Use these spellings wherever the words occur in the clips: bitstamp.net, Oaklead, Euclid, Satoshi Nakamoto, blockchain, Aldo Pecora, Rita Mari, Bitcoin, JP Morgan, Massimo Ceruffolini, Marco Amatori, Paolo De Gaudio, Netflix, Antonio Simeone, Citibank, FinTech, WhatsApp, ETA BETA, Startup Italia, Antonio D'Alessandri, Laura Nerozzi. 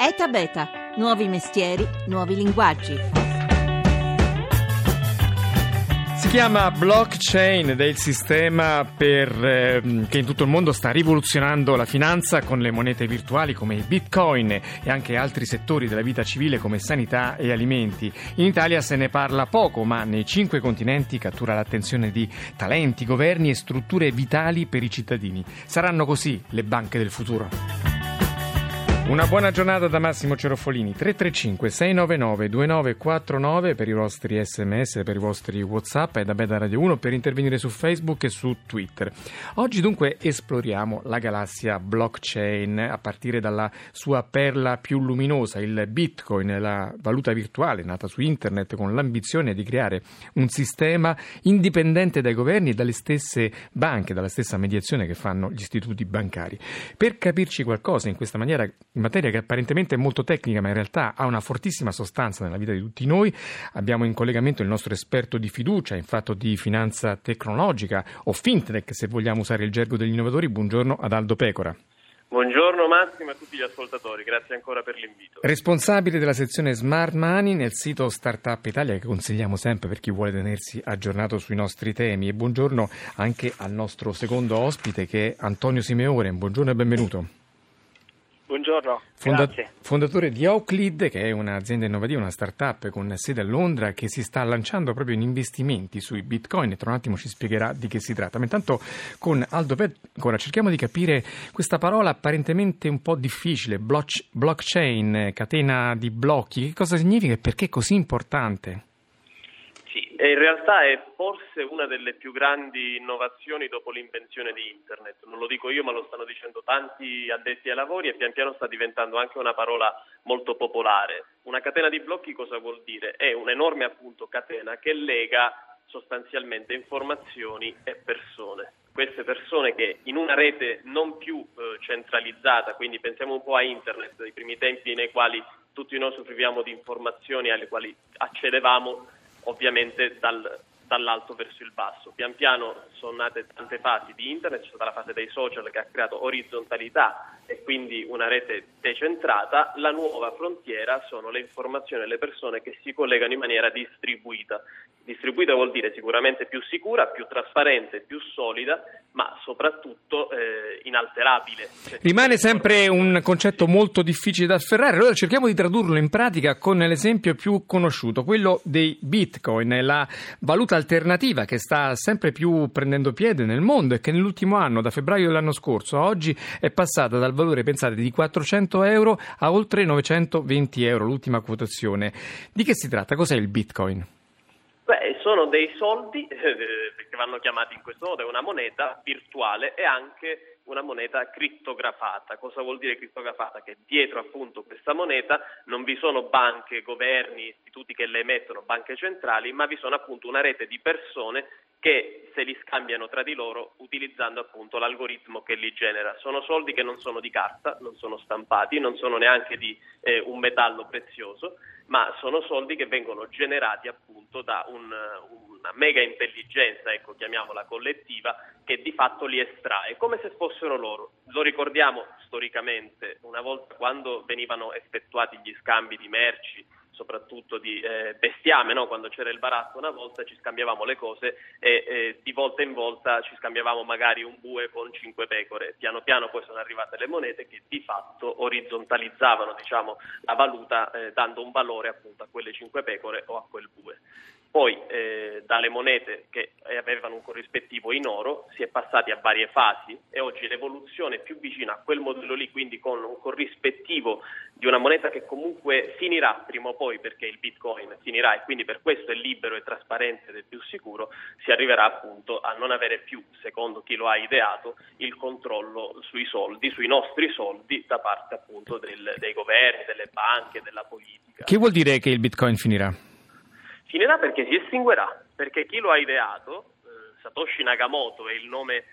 ETA BETA, nuovi mestieri, nuovi linguaggi. Si chiama blockchain ed è il sistema che in tutto il mondo sta rivoluzionando la finanza con le monete virtuali come il Bitcoin e anche altri settori della vita civile come sanità e alimenti. In Italia se ne parla poco, ma nei 5 continenti cattura l'attenzione di talenti, governi e strutture vitali per i cittadini. Saranno così le banche del futuro. Una buona giornata da Massimo Ceruffolini, 335-699-2949 per i vostri sms, per i vostri whatsapp, e da Beta Radio 1 per intervenire su Facebook e su Twitter. Oggi dunque esploriamo la galassia blockchain a partire dalla sua perla più luminosa, il Bitcoin, la valuta virtuale nata su internet con l'ambizione di creare un sistema indipendente dai governi e dalle stesse banche, dalla stessa mediazione che fanno gli istituti bancari. Per capirci qualcosa in questa maniera, materia che apparentemente è molto tecnica ma in realtà ha una fortissima sostanza nella vita di tutti noi, abbiamo in collegamento il nostro esperto di fiducia in fatto di finanza tecnologica o FinTech, se vogliamo usare il gergo degli innovatori. Buongiorno ad Aldo Pecora. Buongiorno Massimo a tutti gli ascoltatori, grazie ancora per l'invito. Responsabile della sezione Smart Money nel sito Startup Italia, che consigliamo sempre per chi vuole tenersi aggiornato sui nostri temi. E buongiorno anche al nostro secondo ospite, che è Antonio Simeone. Buongiorno e benvenuto. Buongiorno, grazie. Fondatore di Oaklead, che è un'azienda innovativa, una startup con sede a Londra che si sta lanciando proprio in investimenti sui bitcoin, e tra un attimo ci spiegherà di che si tratta. Ma intanto con Aldo Pecora cerchiamo di capire questa parola apparentemente un po' difficile, blockchain, catena di blocchi. Che cosa significa e perché è così importante? Sì, in realtà è forse una delle più grandi innovazioni dopo l'invenzione di internet. Non lo dico io, ma lo stanno dicendo tanti addetti ai lavori e pian piano sta diventando anche una parola molto popolare. Una catena di blocchi cosa vuol dire? È un'enorme appunto catena che lega sostanzialmente informazioni e persone. Queste persone che in una rete non più centralizzata, quindi pensiamo un po' a internet, dei primi tempi nei quali tutti noi soffrivamo di informazioni alle quali accedevamo ovviamente dall'alto verso il basso. Pian piano sono nate tante fasi di internet, c'è stata la fase dei social che ha creato orizzontalità e quindi una rete decentrata. La nuova frontiera sono le informazioni e le persone che si collegano in maniera distribuita. Distribuita vuol dire sicuramente più sicura, più trasparente, più solida, ma soprattutto inalterabile. Rimane sempre un concetto molto difficile da afferrare, allora cerchiamo di tradurlo in pratica con l'esempio più conosciuto, quello dei bitcoin, la valuta alternativa che sta sempre più prendendo piede nel mondo e che nell'ultimo anno, da febbraio dell'anno scorso a oggi, è passata dal valore, pensate, di 400 euro a oltre 920 euro, l'ultima quotazione. Di che si tratta? Cos'è il bitcoin? Beh, sono dei soldi, che vanno chiamati in questo modo, è una moneta virtuale e anche una moneta crittografata. Cosa vuol dire crittografata? Che dietro appunto questa moneta non vi sono banche, governi, istituti che le emettono, banche centrali, ma vi sono appunto una rete di persone che se li scambiano tra di loro utilizzando appunto l'algoritmo che li genera. Sono soldi che non sono di carta, non sono stampati, non sono neanche di un metallo prezioso, ma sono soldi che vengono generati appunto da una mega intelligenza, ecco, chiamiamola collettiva, che di fatto li estrae, come se fossero loro. Lo ricordiamo storicamente, una volta quando venivano effettuati gli scambi di merci, soprattutto di bestiame, no? Quando c'era il baratto una volta ci scambiavamo le cose e di volta in volta ci scambiavamo magari un bue con 5 pecore. Piano piano poi sono arrivate le monete che di fatto orizzontalizzavano, diciamo, la valuta dando un valore appunto a quelle 5 pecore o a quel bue. Poi dalle monete che avevano un corrispettivo in oro si è passati a varie fasi e oggi l'evoluzione più vicina a quel modello lì, quindi con un corrispettivo di una moneta che comunque finirà prima o poi, perché il bitcoin finirà e quindi per questo è libero e trasparente ed è più sicuro, si arriverà appunto a non avere più, secondo chi lo ha ideato, il controllo sui soldi, sui nostri soldi da parte appunto dei governi, delle banche, della politica. Che vuol dire che il bitcoin finirà? Finirà perché si estinguerà, perché chi lo ha ideato, Satoshi Nakamoto è il nome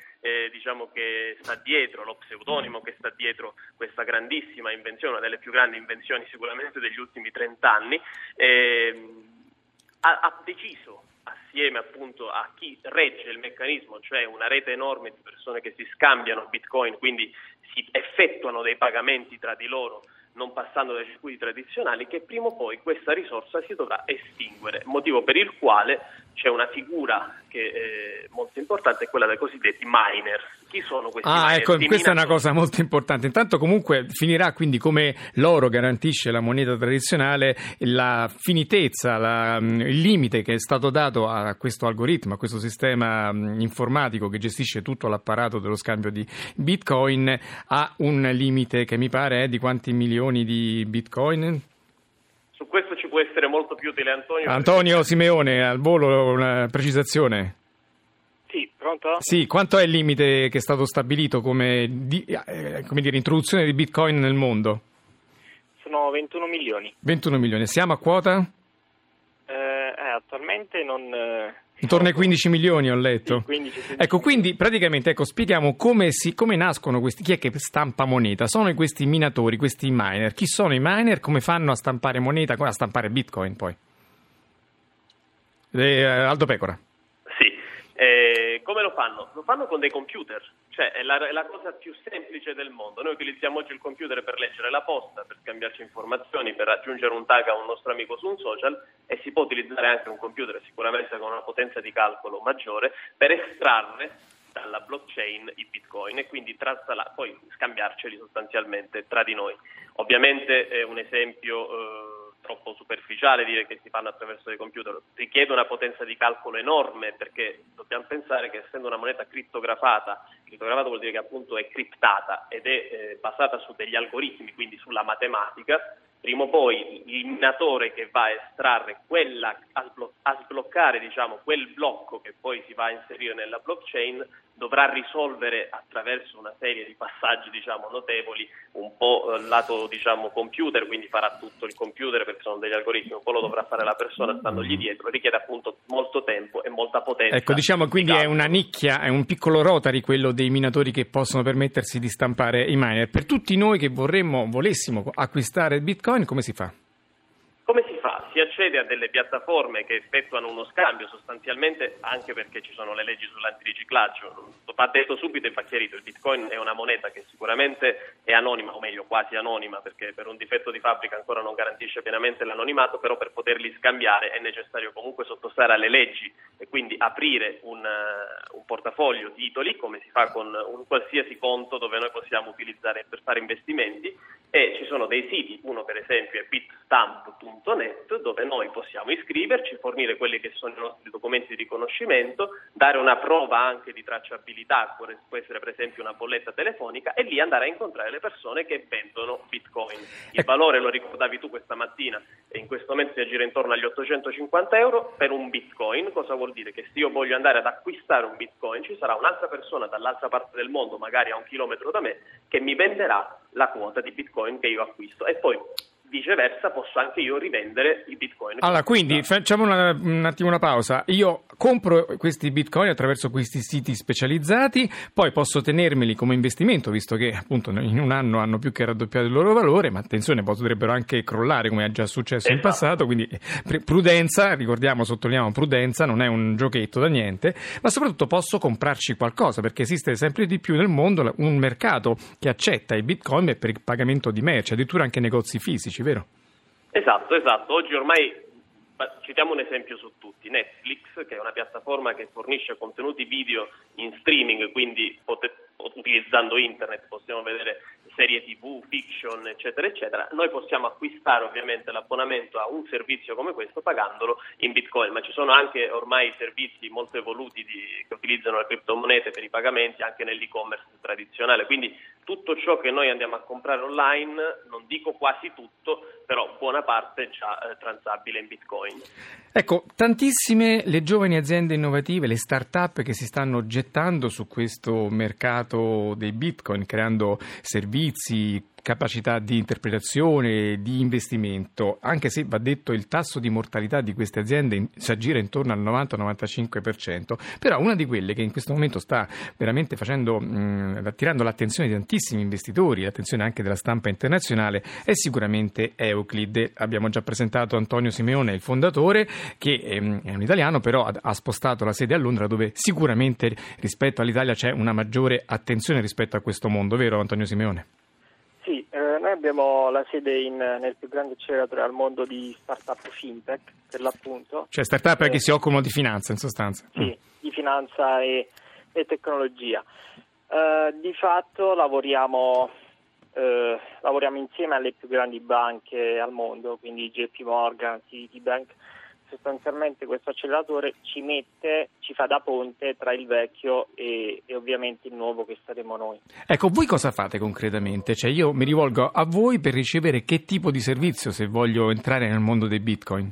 diciamo che sta dietro, lo pseudonimo che sta dietro questa grandissima invenzione, una delle più grandi invenzioni sicuramente degli ultimi 30 anni, ha deciso, assieme appunto a chi regge il meccanismo, cioè una rete enorme di persone che si scambiano bitcoin, quindi si effettuano dei pagamenti tra di loro non passando dai circuiti tradizionali, che prima o poi questa risorsa si dovrà estinguere, motivo per il quale c'è una figura che è molto importante, è quella dei cosiddetti miners. Chi sono questi miners? Ah, ecco, questa è una cosa molto importante. Intanto comunque finirà, quindi, come l'oro garantisce la moneta tradizionale, la finitezza, il limite che è stato dato a questo algoritmo, a questo sistema informatico che gestisce tutto l'apparato dello scambio di Bitcoin, ha un limite che mi pare è di quanti milioni di Bitcoin? Su questo ci può essere molto più utile Antonio Simeone, al volo una precisazione. Sì, pronto? Sì, quanto è il limite che è stato stabilito come introduzione di Bitcoin nel mondo? Sono 21 milioni. 21 milioni, siamo a quota? Attualmente non... Intorno ai 15 milioni ho letto. Sì, 15. Ecco, quindi praticamente spieghiamo come nascono questi, chi è che stampa moneta? Sono questi minatori, questi miner. Chi sono i miner? Come fanno a stampare moneta, a stampare Bitcoin poi? Aldo Pecora. Sì, come lo fanno? Lo fanno con dei computer, cioè è la cosa più semplice del mondo. Noi utilizziamo oggi il computer per leggere la posta, per scambiarci informazioni, per raggiungere un tag a un nostro amico su un social, e si può utilizzare anche un computer, sicuramente con una potenza di calcolo maggiore, per estrarre dalla blockchain i bitcoin e quindi poi scambiarceli sostanzialmente tra di noi. Ovviamente è un esempio troppo superficiale dire che si fanno attraverso dei computer, richiede una potenza di calcolo enorme, perché dobbiamo pensare che, essendo una moneta crittografata vuol dire che appunto è criptata ed è basata su degli algoritmi, quindi sulla matematica. Prima o poi il minatore che va a estrarre a sbloccare, diciamo, quel blocco che poi si va a inserire nella blockchain, dovrà risolvere attraverso una serie di passaggi, diciamo, notevoli, un po' lato, diciamo, computer, quindi farà tutto il computer perché sono degli algoritmi, un po' lo dovrà fare la persona standogli dietro, richiede appunto molto tempo e molta potenza. Ecco, diciamo, quindi è una nicchia, è un piccolo rotary quello dei minatori che possono permettersi di stampare i miner. Per tutti noi che volessimo acquistare il Bitcoin, come si fa? Come si fa? Si accede a delle piattaforme che effettuano uno scambio, sostanzialmente, anche perché ci sono le leggi sull'antiriciclaggio. Va detto subito e va chiarito: il Bitcoin è una moneta che sicuramente è anonima, o meglio quasi anonima, perché per un difetto di fabbrica ancora non garantisce pienamente l'anonimato, però per poterli scambiare è necessario comunque sottostare alle leggi e quindi aprire un portafoglio di titoli, come si fa con un qualsiasi conto dove noi possiamo utilizzare per fare investimenti. E ci sono dei siti, uno per esempio è bitstamp.net, dove noi possiamo iscriverci, fornire quelli che sono i nostri documenti di riconoscimento, dare una prova anche di tracciabilità, può essere per esempio una bolletta telefonica, e lì andare a incontrare le persone che vendono Bitcoin. Il valore, lo ricordavi tu questa mattina, in questo momento si aggira intorno agli 850 euro per un Bitcoin. Cosa vuol dire? Che se io voglio andare ad acquistare un Bitcoin, ci sarà un'altra persona dall'altra parte del mondo, magari a 1 chilometro da me, che mi venderà la quota di Bitcoin che io acquisto, e poi viceversa posso anche io rivendere i Bitcoin. Allora, quindi facciamo un attimo una pausa. Io compro questi Bitcoin attraverso questi siti specializzati, poi posso tenermeli come investimento, visto che appunto in un anno hanno più che raddoppiato il loro valore, ma attenzione, potrebbero anche crollare, come è già successo in passato, quindi prudenza, sottolineiamo prudenza, non è un giochetto da niente, ma soprattutto posso comprarci qualcosa, perché esiste sempre di più nel mondo un mercato che accetta i Bitcoin per il pagamento di merci, addirittura anche negozi fisici. Vero? Esatto. Oggi ormai, citiamo un esempio su tutti, Netflix, che è una piattaforma che fornisce contenuti video in streaming, quindi utilizzando internet possiamo vedere serie TV, fiction, eccetera eccetera. Noi possiamo acquistare ovviamente l'abbonamento a un servizio come questo pagandolo in Bitcoin, ma ci sono anche ormai servizi molto evoluti che utilizzano le criptomonete per i pagamenti anche nell'e-commerce tradizionale, quindi tutto ciò che noi andiamo a comprare online, non dico quasi tutto, però buona parte già transabile in Bitcoin. Ecco, tantissime le giovani aziende innovative, le start-up che si stanno gettando su questo mercato dei Bitcoin, creando servizi, capacità di interpretazione, di investimento, anche se va detto il tasso di mortalità di queste aziende si aggira intorno al 90-95%, però una di quelle che in questo momento sta veramente attirando l'attenzione di tantissimi investitori, l'attenzione anche della stampa internazionale, è sicuramente Euclid. Abbiamo già presentato Antonio Simeone, il fondatore, che è un italiano, però ha spostato la sede a Londra, dove sicuramente rispetto all'Italia c'è una maggiore attenzione rispetto a questo mondo, vero Antonio Simeone? Sì, noi abbiamo la sede nel più grande acceleratore al mondo di startup FinTech, per l'appunto. Cioè startup che si occupano di finanza, in sostanza. Sì, di finanza e tecnologia. Di fatto lavoriamo insieme alle più grandi banche al mondo, quindi JP Morgan, Citibank. Sostanzialmente questo acceleratore ci fa da ponte tra il vecchio e ovviamente il nuovo che saremo noi. Ecco, voi cosa fate concretamente? Cioè io mi rivolgo a voi per ricevere che tipo di servizio se voglio entrare nel mondo dei Bitcoin?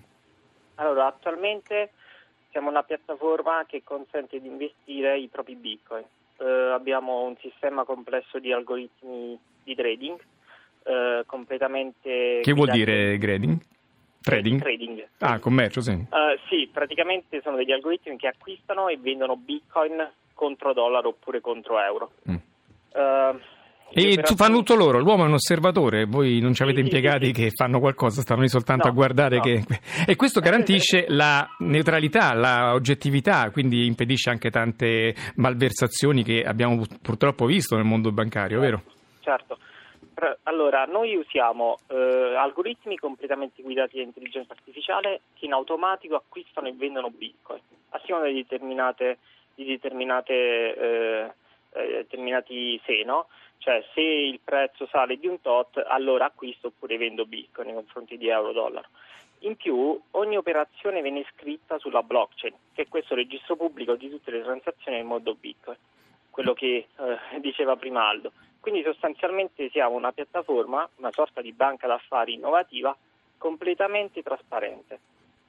Allora, attualmente siamo una piattaforma che consente di investire i propri Bitcoin. Abbiamo un sistema complesso di algoritmi di trading completamente... Che vuol dire trading? Trading. Ah, commercio, sì. Sì, praticamente sono degli algoritmi che acquistano e vendono Bitcoin contro dollaro oppure contro euro. E fanno tutto loro, l'uomo è un osservatore, voi non ci avete impiegati che fanno qualcosa, stanno lì soltanto a guardare. Che... E questo garantisce la neutralità, la oggettività, quindi impedisce anche tante malversazioni che abbiamo purtroppo visto nel mondo bancario, vero? Certo. Allora, noi usiamo algoritmi completamente guidati da intelligenza artificiale che in automatico acquistano e vendono Bitcoin a seconda di determinati seno, cioè se il prezzo sale di un tot, allora acquisto oppure vendo Bitcoin nei confronti di euro-dollaro. In più, ogni operazione viene scritta sulla blockchain, che è questo registro pubblico di tutte le transazioni in modo Bitcoin, quello che diceva prima Aldo. Quindi sostanzialmente siamo una piattaforma, una sorta di banca d'affari innovativa, completamente trasparente.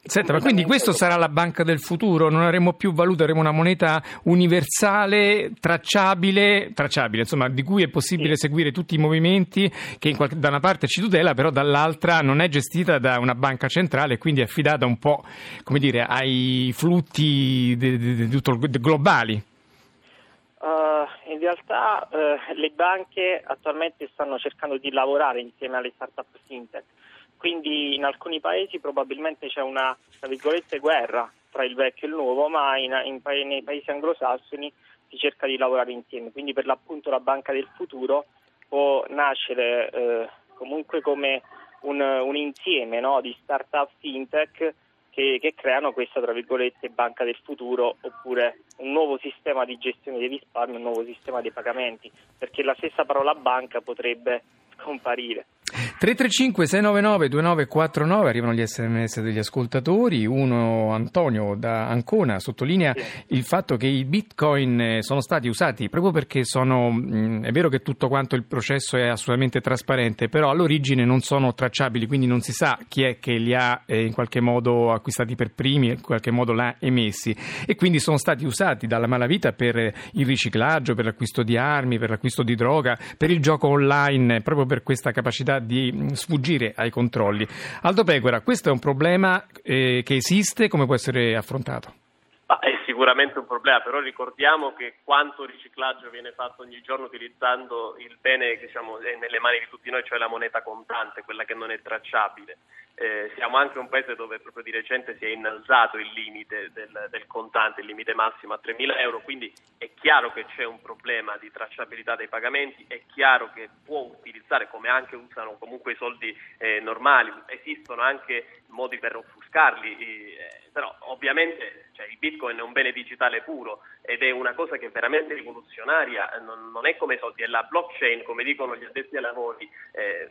Senta, ma quindi questo sarà la banca del futuro? Non avremo più valuta, avremo una moneta universale, tracciabile, insomma, di cui è possibile seguire tutti i movimenti, che da una parte ci tutela, però dall'altra non è gestita da una banca centrale, quindi è affidata un po', come dire, ai flutti globali. In realtà le banche attualmente stanno cercando di lavorare insieme alle startup fintech, quindi in alcuni paesi probabilmente c'è una, tra virgolette, guerra tra il vecchio e il nuovo, ma nei paesi anglosassoni si cerca di lavorare insieme, quindi per l'appunto la banca del futuro può nascere comunque come un insieme, no, di startup fintech che creano questa, tra virgolette, banca del futuro, oppure un nuovo sistema di gestione dei risparmi, un nuovo sistema dei pagamenti, perché la stessa parola banca potrebbe scomparire. 335-699-2949, arrivano gli sms degli ascoltatori. Uno, Antonio da Ancona, sottolinea il fatto che i bitcoin sono stati usati proprio perché è vero che tutto quanto il processo è assolutamente trasparente, però all'origine non sono tracciabili, quindi non si sa chi è che li ha in qualche modo acquistati per primi, in qualche modo l'ha emessi, e quindi sono stati usati dalla malavita per il riciclaggio, per l'acquisto di armi, per l'acquisto di droga, per il gioco online, proprio per questa capacità di sfuggire ai controlli. Aldo Pecora, questo è un problema che esiste, come può essere affrontato? È sicuramente un problema, però ricordiamo che quanto riciclaggio viene fatto ogni giorno utilizzando il bene che è nelle mani di tutti noi, cioè la moneta contante, quella che non è tracciabile. Siamo anche un paese dove proprio di recente si è innalzato il limite del contante, il limite massimo a 3.000 euro, quindi è chiaro che c'è un problema di tracciabilità dei pagamenti, è chiaro che può utilizzare, come anche usano comunque i soldi normali, esistono anche modi per offuscarli, però ovviamente il Bitcoin è un bene digitale puro ed è una cosa che è veramente rivoluzionaria, non è come i soldi, è la blockchain, come dicono gli addetti ai lavori,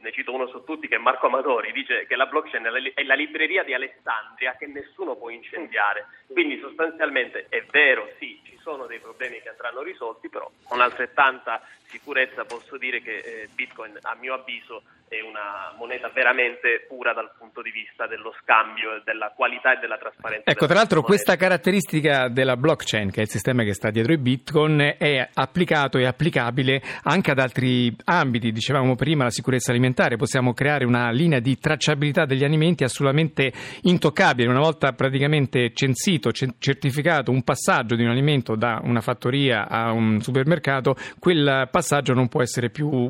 ne cito uno su tutti che è Marco Amatori, dice che la blockchain è la libreria di Alessandria che nessuno può incendiare, quindi sostanzialmente è vero, sì, ci sono dei problemi che andranno risolti, però con altrettanta sicurezza posso dire che Bitcoin, a mio avviso, è una moneta veramente pura dal punto di vista dello scambio, della qualità e della trasparenza. Ecco, tra l'altro questa caratteristica della blockchain, che è il sistema che sta dietro i Bitcoin, è applicato e applicabile anche ad altri ambiti. Dicevamo prima la sicurezza alimentare, possiamo creare una linea di tracciabilità degli alimenti assolutamente intoccabile. Una volta praticamente censito, certificato un passaggio di un alimento da una fattoria a un supermercato, quel passaggio non può essere più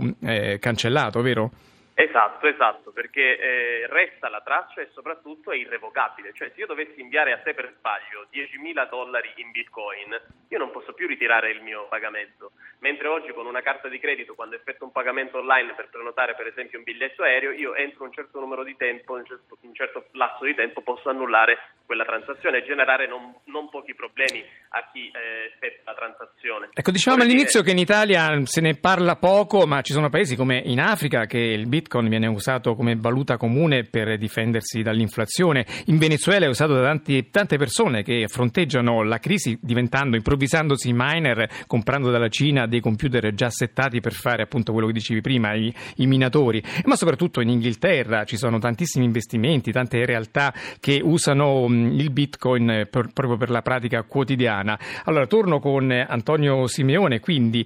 cancellato, vero? Esatto, perché resta la traccia e soprattutto è irrevocabile. Cioè, se io dovessi inviare a te per sbaglio $10.000 in Bitcoin, io non posso più ritirare il mio pagamento. Mentre oggi con una carta di credito, quando effettuo un pagamento online per prenotare per esempio un biglietto aereo, io entro un certo numero di tempo, un certo lasso di tempo posso annullare quella transazione e generare non pochi problemi a chi effettua la transazione. Ecco, diciamo all'inizio che in Italia se ne parla poco, ma ci sono paesi come in Africa che il Bitcoin viene usato come valuta comune per difendersi dall'inflazione. In Venezuela è usato da tante persone che fronteggiano la crisi improvvisandosi miner, comprando dalla Cina dei computer già settati per fare appunto quello che dicevi prima, i minatori. Ma soprattutto in Inghilterra ci sono tantissimi investimenti, tante realtà che usano il Bitcoin proprio per la pratica quotidiana. Allora, torno con Antonio Simeone, quindi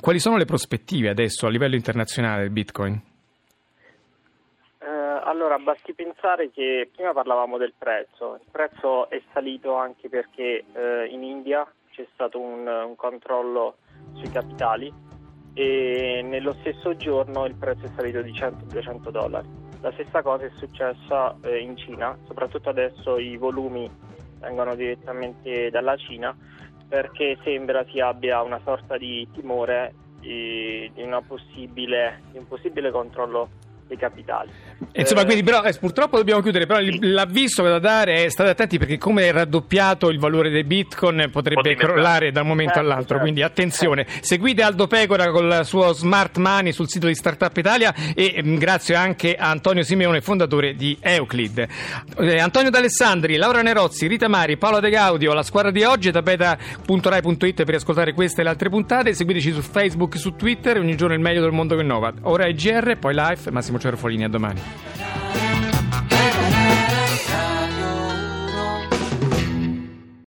quali sono le prospettive adesso a livello internazionale del Bitcoin? Allora, basti pensare che prima parlavamo del prezzo. Il prezzo è salito anche perché in India c'è stato un controllo sui capitali e nello stesso giorno il prezzo è salito di $100-200. La stessa cosa è successa in Cina, soprattutto adesso i volumi vengono direttamente dalla Cina perché sembra si abbia una sorta di timore di un possibile controllo dei capitali. Insomma, quindi però purtroppo dobbiamo chiudere, però l'avviso da dare è state attenti perché come è raddoppiato il valore dei Bitcoin potrebbe crollare da un momento all'altro, quindi attenzione. Seguite Aldo Pecora con il suo Smart Money sul sito di Startup Italia e grazie anche a Antonio Simeone, fondatore di Euclid. Antonio D'Alessandri, Laura Nerozzi, Rita Mari, Paolo De Gaudio, la squadra di oggi, etabeta.rai.it per ascoltare queste e le altre puntate. Seguiteci su Facebook e su Twitter, ogni giorno il meglio del mondo che innova. Ora è GR, poi Live, Massimo Cerofolini, a domani.